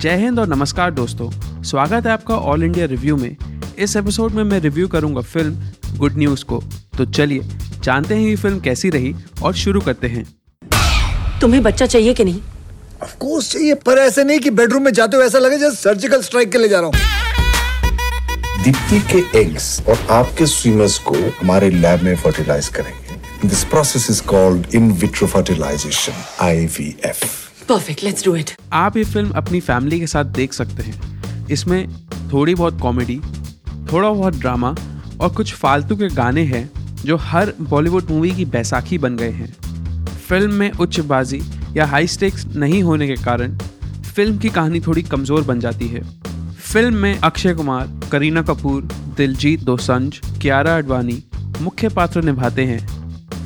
जय हिंद और नमस्कार दोस्तों, स्वागत है आपका ऑल इंडिया रिव्यू में। इस एपिसोड में मैं रिव्यू करूंगा फिल्म गुड न्यूज़ को। तो चलिए जानते हैं ये फिल्म कैसी रही और शुरू करते हैं। तुम्हें बच्चा चाहिए कि नहीं? ऑफ कोर्स चाहिए, पर ऐसे नहीं कि बेडरूम में जाते हुए ऐसा लगे जैसे सर्जिकल स्ट्राइक के लिए जा रहा हूं। दीप्ति के एग्स और आपके स्विमर्स को हमारे लैब में फर्टिलाइज करेंगे। This process is called in vitro fertilisation, IVF। Perfect, let's do it. आप ये फिल्म अपनी फैमिली के साथ देख सकते हैं। इसमें थोड़ी बहुत कॉमेडी, थोड़ा बहुत ड्रामा और कुछ फालतू के गाने हैं जो हर बॉलीवुड मूवी की बैसाखी बन गए हैं। फिल्म में उच्चबाजी या हाई स्टेक्स नहीं होने के कारण फिल्म की कहानी थोड़ी कमज़ोर बन जाती है। फिल्म में अक्षय कुमार, करीना कपूर, दिलजीत दोसांझ, कियारा आडवाणी मुख्य पात्र निभाते हैं।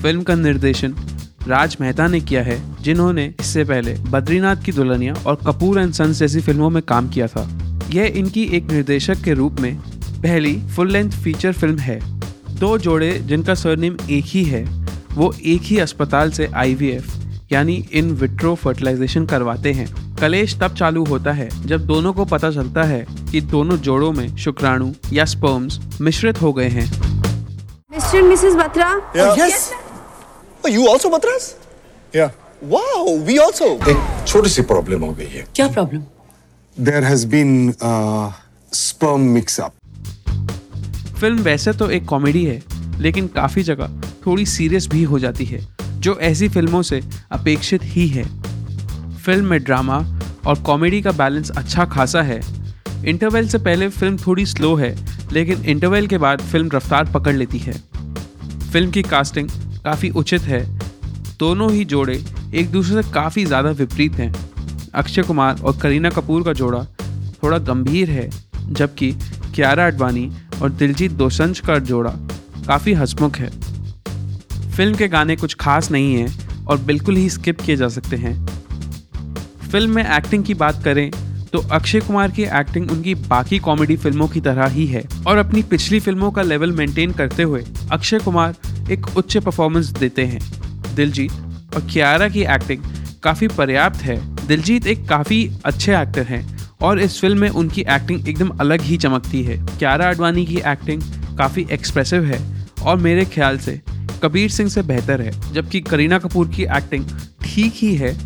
फिल्म का निर्देशन राज मेहता ने किया है, जिन्होंने इससे पहले बद्रीनाथ की दुल्हनिया और कपूर एंड सन्स जैसी फिल्मों में काम किया था। यह इनकी एक निर्देशक के रूप में पहली फुल लेंथ फीचर फिल्म है। दो जोड़े जिनका सरनेम एक ही है, वो एक ही अस्पताल से IVF यानी इन विट्रो फर्टिलाइजेशन करवाते हैं। कलेश तब चालू होता है जब दोनों को पता चलता है कि दोनों जोड़ों में शुक्राणु या स्पर्म्स मिश्रित हो गए हैं। Mister and Mrs Batra? Yes. You also Batras? Yeah. Wow, we also. एक छोटी सी प्रॉब्लम हो गई है। क्या problem? There has been sperm mix-up. Film वैसे तो एक कॉमेडी है, लेकिन काफी जगह थोड़ी सीरियस भी हो जाती है, जो ऐसी फिल्मों से अपेक्षित ही है। फिल्म में ड्रामा और कॉमेडी का बैलेंस अच्छा खासा है। इंटरवल से पहले फिल्म थोड़ी स्लो है, लेकिन इंटरवल के बाद फिल्म रफ्तार पकड़ लेती है। फिल्म की कास्टिंग काफ़ी उचित है। दोनों ही जोड़े एक दूसरे से काफ़ी ज़्यादा विपरीत हैं। अक्षय कुमार और करीना कपूर का जोड़ा थोड़ा गंभीर है, जबकि कियारा आडवाणी और दिलजीत दोसांझ का जोड़ा काफ़ी हंसमुख है। फिल्म के गाने कुछ खास नहीं हैं और बिल्कुल ही स्किप किए जा सकते हैं। फिल्म में एक्टिंग की बात करें तो अक्षय कुमार की एक्टिंग उनकी बाकी कॉमेडी फिल्मों की तरह ही है और अपनी पिछली फिल्मों का लेवल मेंटेन करते हुए अक्षय कुमार एक उच्च परफॉर्मेंस देते हैं। दिलजीत और कियारा की एक्टिंग काफ़ी पर्याप्त है। दिलजीत एक काफ़ी अच्छे एक्टर हैं और इस फिल्म में उनकी एक्टिंग एकदम अलग ही चमकती है। कियारा आडवाणी की एक्टिंग काफ़ी एक्सप्रेसिव है और मेरे ख्याल से कबीर सिंह से बेहतर है, जबकि करीना कपूर की एक्टिंग ठीक ही है।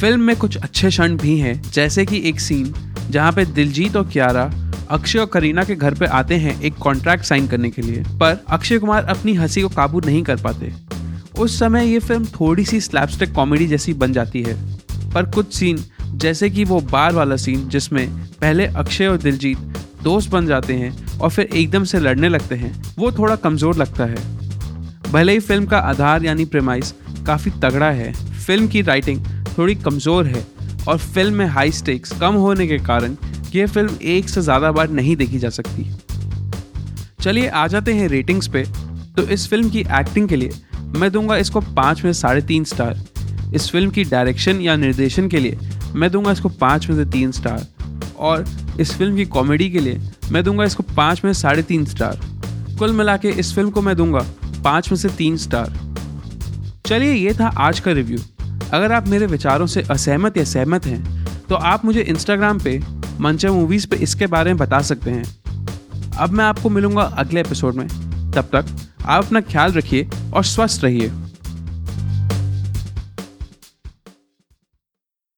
फिल्म में कुछ अच्छे क्षण भी हैं, जैसे कि एक सीन जहाँ पे दिलजीत और कियारा अक्षय और करीना के घर पे आते हैं एक कॉन्ट्रैक्ट साइन करने के लिए, पर अक्षय कुमार अपनी हंसी को काबू नहीं कर पाते। उस समय ये फिल्म थोड़ी सी स्लैपस्टिक कॉमेडी जैसी बन जाती है, पर कुछ सीन जैसे कि वो बार वाला सीन जिसमें पहले अक्षय और दिलजीत दोस्त बन जाते हैं और फिर एकदम से लड़ने लगते हैं, वो थोड़ा कमज़ोर लगता है। भले ही फिल्म का आधार यानी प्रेमाइस काफ़ी तगड़ा है, फिल्म की राइटिंग थोड़ी कमज़ोर है और फिल्म में हाई स्टेक्स कम होने के कारण ये फिल्म एक से ज़्यादा बार नहीं देखी जा सकती। चलिए आ जाते हैं रेटिंग्स पे। तो इस फिल्म की एक्टिंग के लिए मैं दूंगा इसको 5 में से 3.5 स्टार। इस फिल्म की डायरेक्शन या निर्देशन के लिए मैं दूंगा इसको 5 में से 3 स्टार और इस फिल्म की कॉमेडी के लिए मैं दूंगा इसको 5 में से 3.5 स्टार। कुल मिला के इस फिल्म को मैं दूंगा 5 में से 3 स्टार। चलिए, ये था आज का रिव्यू। अगर आप मेरे विचारों से असहमत या सहमत हैं तो आप मुझे इंस्टाग्राम पे मंच मूवीज़ पे इसके बारे में बता सकते हैं। अब मैं आपको मिलूँगा अगले एपिसोड में। तब तक आप अपना ख्याल रखिए और स्वस्थ रहिए।